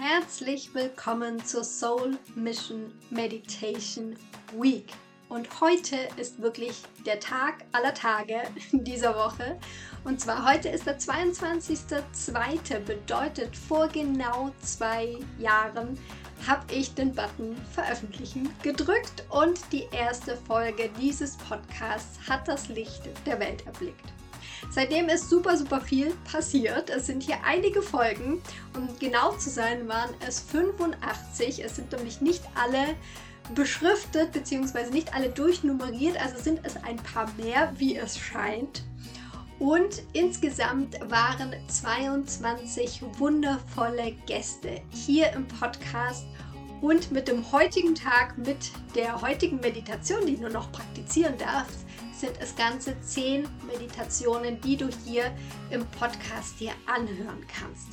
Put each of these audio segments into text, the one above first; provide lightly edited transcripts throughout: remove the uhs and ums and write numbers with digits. Herzlich willkommen zur Soul Mission Meditation Week. Und heute ist wirklich der Tag aller Tage dieser Woche. Und zwar heute ist der 22.02. Bedeutet, vor genau 2 Jahren habe ich den Button Veröffentlichen gedrückt und die erste Folge dieses Podcasts hat das Licht der Welt erblickt. Seitdem ist super, super viel passiert. Es sind hier einige Folgen und genau zu sein waren es 85. Es sind nämlich nicht alle beschriftet bzw. nicht alle durchnummeriert, also sind es ein paar mehr, wie es scheint. Und insgesamt waren 22 wundervolle Gäste hier im Podcast. Und mit dem heutigen Tag, mit der heutigen Meditation, die du noch praktizieren darfst, sind es ganze 10 Meditationen, die du hier im Podcast dir anhören kannst.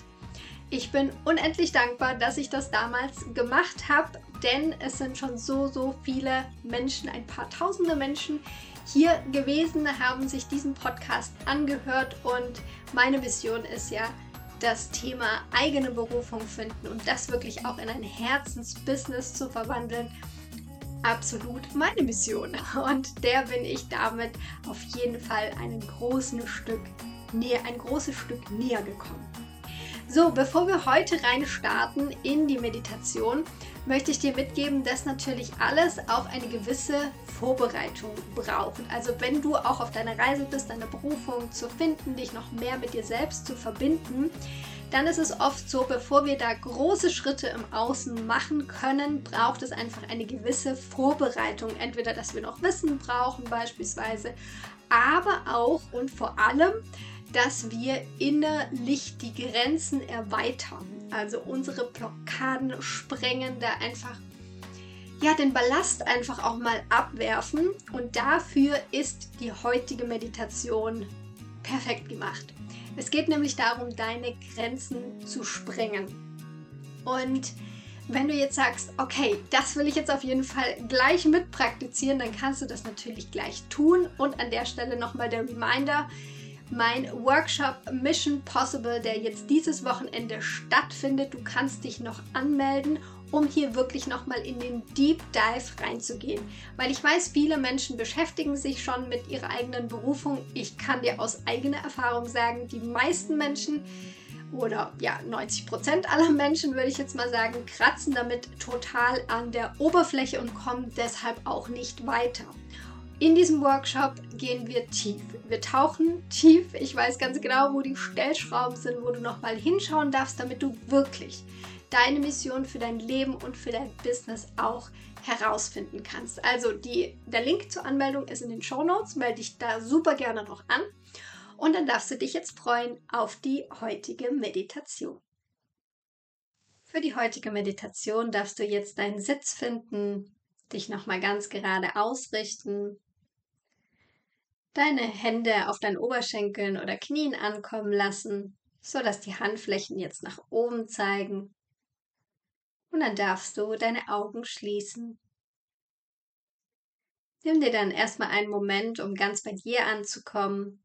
Ich bin unendlich dankbar, dass ich das damals gemacht habe, denn es sind schon so, so viele Menschen, ein paar tausende Menschen hier gewesen, haben sich diesen Podcast angehört und meine Vision ist ja, das Thema eigene Berufung finden und das wirklich auch in ein Herzensbusiness zu verwandeln. Absolut meine Mission und der bin ich damit auf jeden Fall ein großes Stück näher gekommen. So, bevor wir heute rein starten in die Meditation, möchte ich dir mitgeben, dass natürlich alles auch eine gewisse Vorbereitung braucht. Also wenn du auch auf deiner Reise bist, deine Berufung zu finden, dich noch mehr mit dir selbst zu verbinden, dann ist es oft so, bevor wir da große Schritte im Außen machen können, braucht es einfach eine gewisse Vorbereitung. Entweder, dass wir noch Wissen brauchen beispielsweise, aber auch und vor allem, dass wir innerlich die Grenzen erweitern. Also unsere Blockaden sprengen, da einfach ja, den Ballast einfach auch mal abwerfen. Und dafür ist die heutige Meditation perfekt gemacht. Es geht nämlich darum, deine Grenzen zu sprengen. Und wenn du jetzt sagst, okay, das will ich jetzt auf jeden Fall gleich mit praktizieren, dann kannst du das natürlich gleich tun. Und an der Stelle nochmal der Reminder, mein Workshop Mission Possible, der jetzt dieses Wochenende stattfindet, du kannst dich noch anmelden, um hier wirklich nochmal in den Deep Dive reinzugehen. Weil ich weiß, viele Menschen beschäftigen sich schon mit ihrer eigenen Berufung. Ich kann dir aus eigener Erfahrung sagen, die meisten Menschen oder ja 90% aller Menschen, würde ich jetzt mal sagen, kratzen damit total an der Oberfläche und kommen deshalb auch nicht weiter. In diesem Workshop gehen wir tief. Wir tauchen tief. Ich weiß ganz genau, wo die Stellschrauben sind, wo du nochmal hinschauen darfst, damit du wirklich deine Mission für dein Leben und für dein Business auch herausfinden kannst. Also der Link zur Anmeldung ist in den Shownotes. Melde dich da super gerne noch an. Und dann darfst du dich jetzt freuen auf die heutige Meditation. Für die heutige Meditation darfst du jetzt deinen Sitz finden, dich nochmal ganz gerade ausrichten, deine Hände auf deinen Oberschenkeln oder Knien ankommen lassen, sodass die Handflächen jetzt nach oben zeigen. Und dann darfst du deine Augen schließen. Nimm dir dann erstmal einen Moment, um ganz bei dir anzukommen.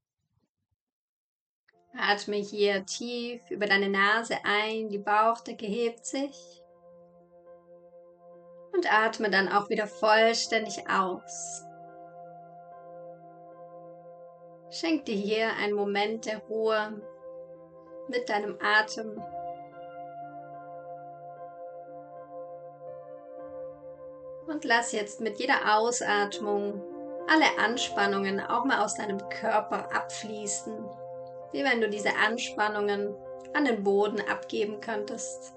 Atme hier tief über deine Nase ein, die Bauchdecke hebt sich. Und atme dann auch wieder vollständig aus. Schenk dir hier einen Moment der Ruhe mit deinem Atem. Und lass jetzt mit jeder Ausatmung alle Anspannungen auch mal aus deinem Körper abfließen, wie wenn du diese Anspannungen an den Boden abgeben könntest.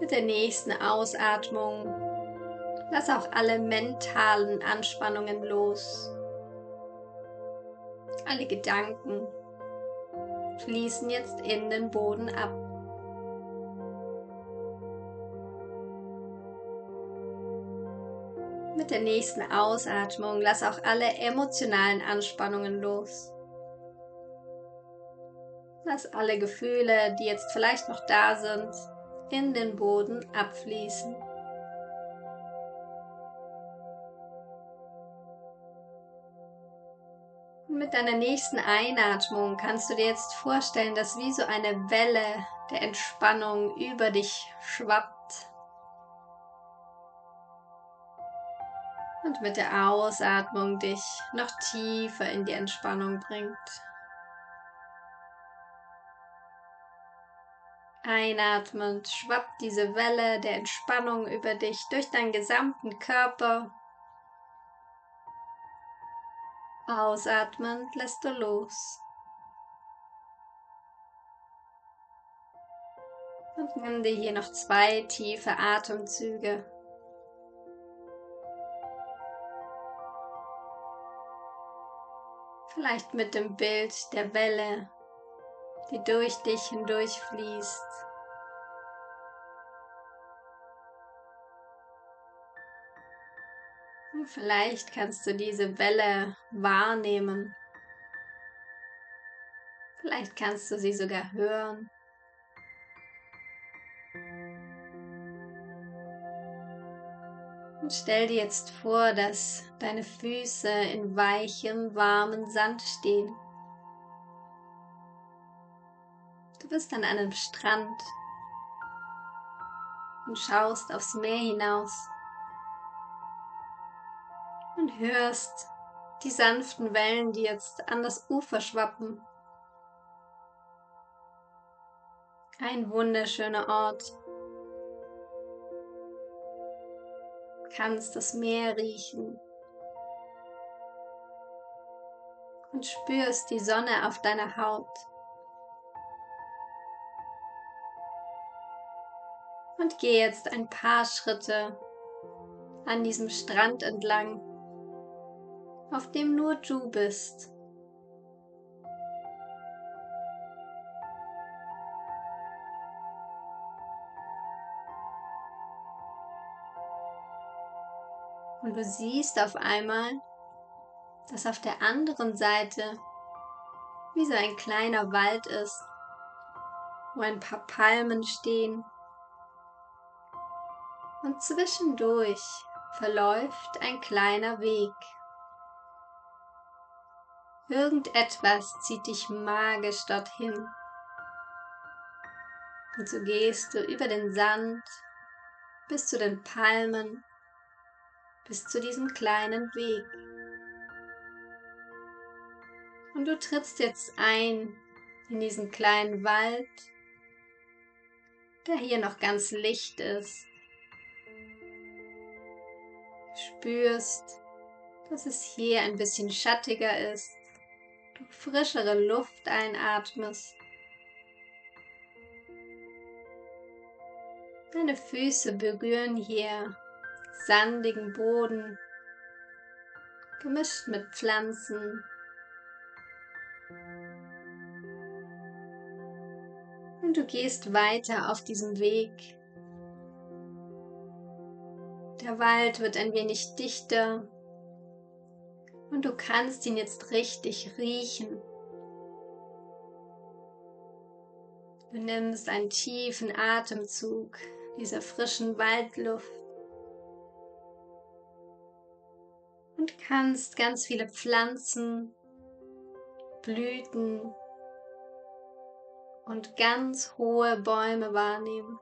Mit der nächsten Ausatmung lass auch alle mentalen Anspannungen los. Alle Gedanken fließen jetzt in den Boden ab. Mit der nächsten Ausatmung lass auch alle emotionalen Anspannungen los. Lass alle Gefühle, die jetzt vielleicht noch da sind, in den Boden abfließen. Und mit deiner nächsten Einatmung kannst du dir jetzt vorstellen, dass wie so eine Welle der Entspannung über dich schwappt. Und mit der Ausatmung dich noch tiefer in die Entspannung bringt. Einatmend schwappt diese Welle der Entspannung über dich durch deinen gesamten Körper. Ausatmend lässt du los. Und nimm dir hier noch 2 tiefe Atemzüge. Vielleicht mit dem Bild der Welle, die durch dich hindurch fließt. Und vielleicht kannst du diese Welle wahrnehmen. Vielleicht kannst du sie sogar hören. Und stell dir jetzt vor, dass deine Füße in weichem, warmen Sand stehen. Du bist an einem Strand und schaust aufs Meer hinaus und hörst die sanften Wellen, die jetzt an das Ufer schwappen. Ein wunderschöner Ort. Du kannst das Meer riechen und spürst die Sonne auf deiner Haut. Und geh jetzt ein paar Schritte an diesem Strand entlang, auf dem nur du bist. Und du siehst auf einmal, dass auf der anderen Seite wie so ein kleiner Wald ist, wo ein paar Palmen stehen. Und zwischendurch verläuft ein kleiner Weg. Irgendetwas zieht dich magisch dorthin. Und so gehst du über den Sand, bis zu den Palmen, bis zu diesem kleinen Weg. Und du trittst jetzt ein in diesen kleinen Wald, der hier noch ganz licht ist. Spürst, dass es hier ein bisschen schattiger ist, du frischere Luft einatmest. Deine Füße berühren hier sandigen Boden, gemischt mit Pflanzen. Und du gehst weiter auf diesem Weg. Der Wald wird ein wenig dichter und du kannst ihn jetzt richtig riechen. Du nimmst einen tiefen Atemzug dieser frischen Waldluft und kannst ganz viele Pflanzen, Blüten und ganz hohe Bäume wahrnehmen.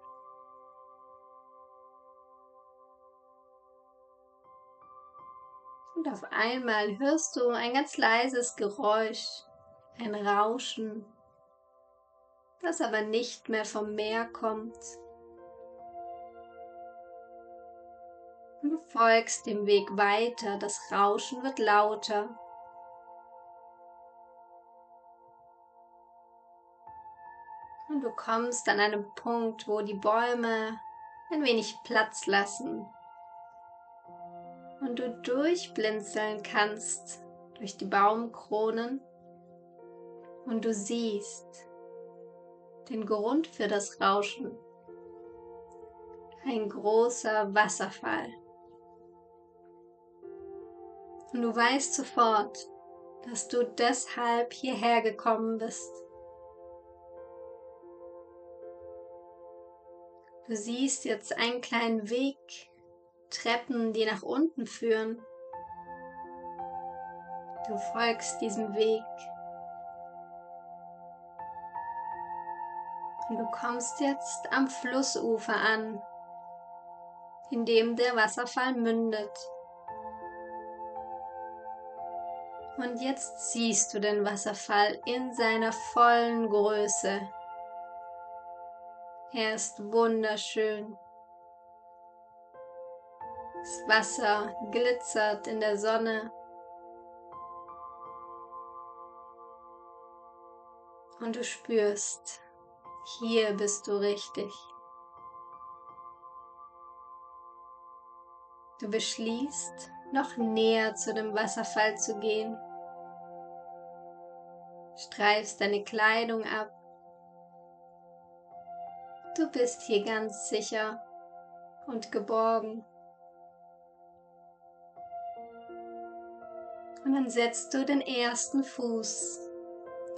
Und auf einmal hörst du ein ganz leises Geräusch, ein Rauschen, das aber nicht mehr vom Meer kommt. Und du folgst dem Weg weiter, das Rauschen wird lauter. Und du kommst an einem Punkt, wo die Bäume ein wenig Platz lassen. Und du durchblinzeln kannst durch die Baumkronen und du siehst den Grund für das Rauschen, ein großer Wasserfall. Und du weißt sofort, dass du deshalb hierher gekommen bist. Du siehst jetzt einen kleinen Weg, Treppen, die nach unten führen. Du folgst diesem Weg und du kommst jetzt am Flussufer an, in dem der Wasserfall mündet. Und jetzt siehst du den Wasserfall in seiner vollen Größe. Er ist wunderschön. Das Wasser glitzert in der Sonne. Und du spürst, hier bist du richtig. Du beschließt, noch näher zu dem Wasserfall zu gehen. Streifst deine Kleidung ab. Du bist hier ganz sicher und geborgen. Und dann setzt du den ersten Fuß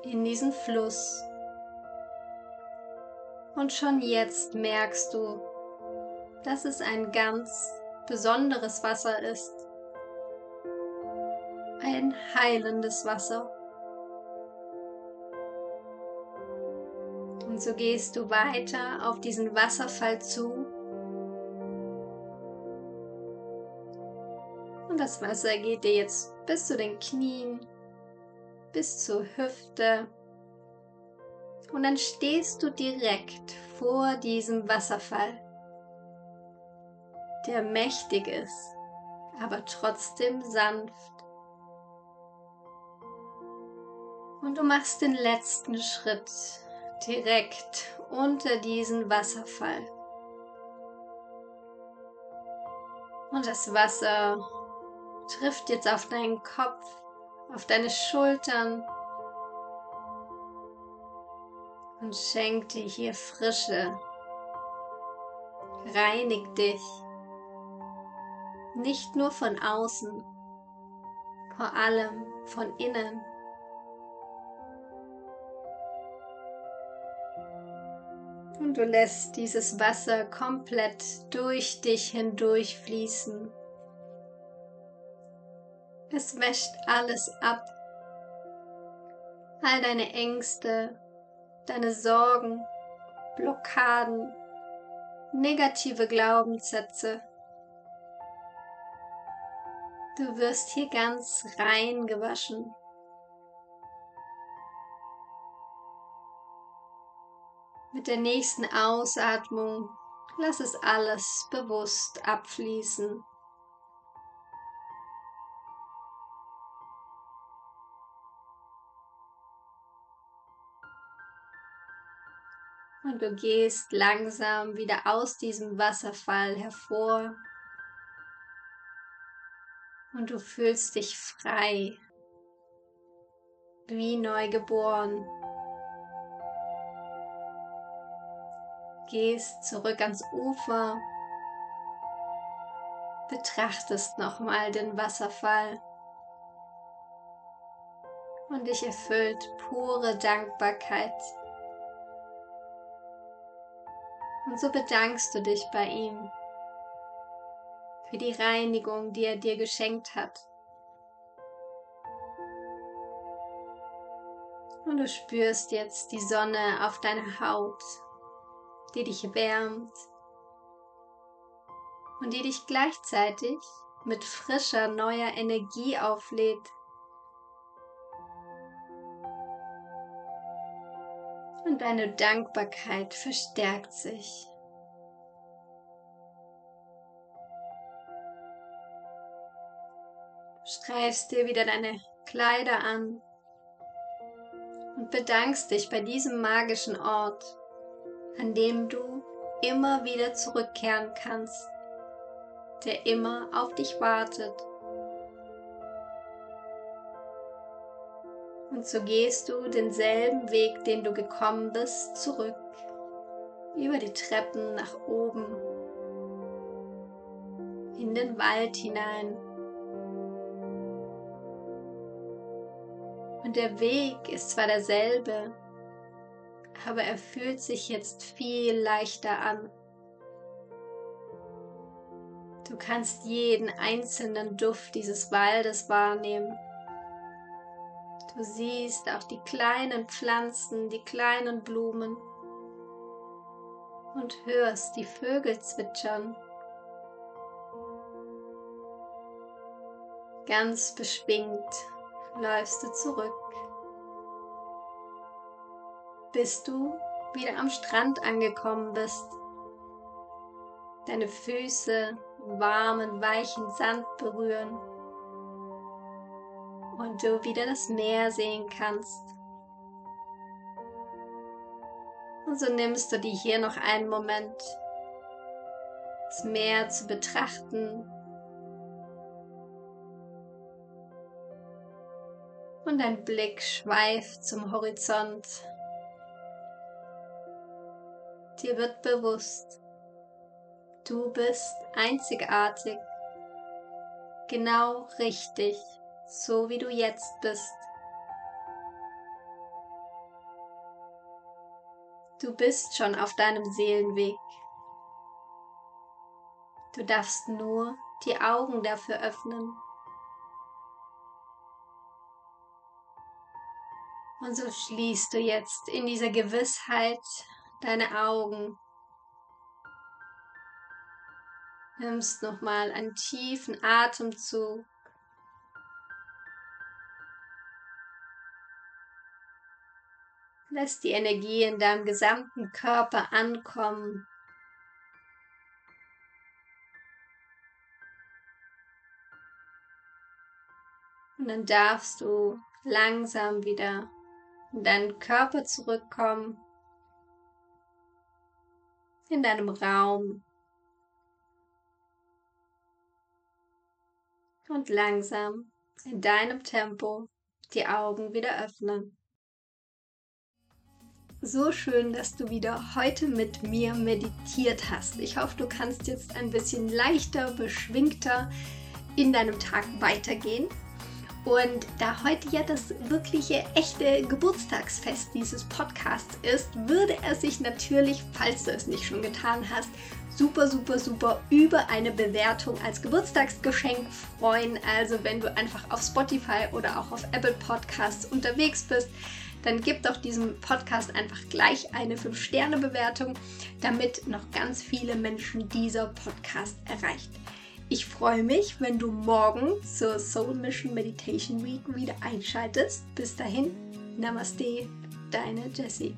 in diesen Fluss. Und schon jetzt merkst du, dass es ein ganz besonderes Wasser ist. Ein heilendes Wasser. Und so gehst du weiter auf diesen Wasserfall zu. Und das Wasser geht dir jetzt bis zu den Knien, bis zur Hüfte. Und dann stehst du direkt vor diesem Wasserfall, der mächtig ist, aber trotzdem sanft. Und du machst den letzten Schritt direkt unter diesen Wasserfall. Und das Wasser trifft jetzt auf deinen Kopf, auf deine Schultern und schenkt dir hier Frische. Reinigt dich. Nicht nur von außen, vor allem von innen. Und du lässt dieses Wasser komplett durch dich hindurch fließen. Es wäscht alles ab. All deine Ängste, deine Sorgen, Blockaden, negative Glaubenssätze. Du wirst hier ganz rein gewaschen. Mit der nächsten Ausatmung lass es alles bewusst abfließen. Und du gehst langsam wieder aus diesem Wasserfall hervor. Und du fühlst dich frei, wie neu geboren. Gehst zurück ans Ufer, betrachtest nochmal den Wasserfall und dich erfüllt pure Dankbarkeit. Und so bedankst du dich bei ihm für die Reinigung, die er dir geschenkt hat. Und du spürst jetzt die Sonne auf deiner Haut, die dich wärmt und die dich gleichzeitig mit frischer, neuer Energie auflädt. Und deine Dankbarkeit verstärkt sich. Streifst dir wieder deine Kleider an und bedankst dich bei diesem magischen Ort, an dem du immer wieder zurückkehren kannst, der immer auf dich wartet. Und so gehst du denselben Weg, den du gekommen bist, zurück, über die Treppen nach oben, in den Wald hinein. Und der Weg ist zwar derselbe, aber er fühlt sich jetzt viel leichter an. Du kannst jeden einzelnen Duft dieses Waldes wahrnehmen du siehst auch die kleinen Pflanzen, die kleinen Blumen und hörst die Vögel zwitschern. Ganz beschwingt läufst du zurück, bis du wieder am Strand angekommen bist. Deine Füße warmen, weichen Sand berühren und du wieder das Meer sehen kannst. Und so nimmst du dir hier noch einen Moment, das Meer zu betrachten und dein Blick schweift zum Horizont. Dir wird bewusst, du bist einzigartig, genau richtig, so wie du jetzt bist. Du bist schon auf deinem Seelenweg. Du darfst nur die Augen dafür öffnen. Und so schließt du jetzt in dieser Gewissheit deine Augen. Nimmst nochmal einen tiefen Atemzug. Lass die Energie in deinem gesamten Körper ankommen. Und dann darfst du langsam wieder in deinen Körper zurückkommen, in deinem Raum. Und langsam in deinem Tempo die Augen wieder öffnen. So schön, dass du wieder heute mit mir meditiert hast. Ich hoffe, du kannst jetzt ein bisschen leichter, beschwingter in deinem Tag weitergehen. Und da heute ja das wirkliche, echte Geburtstagsfest dieses Podcasts ist, würde er sich natürlich, falls du es nicht schon getan hast, super, super, super über eine Bewertung als Geburtstagsgeschenk freuen. Also wenn du einfach auf Spotify oder auch auf Apple Podcasts unterwegs bist, dann gib doch diesem Podcast einfach gleich eine 5-Sterne-Bewertung, damit noch ganz viele Menschen dieser Podcast erreicht. Ich freue mich, wenn du morgen zur Soul Mission Meditation Week wieder einschaltest. Bis dahin, Namaste, deine Jessy.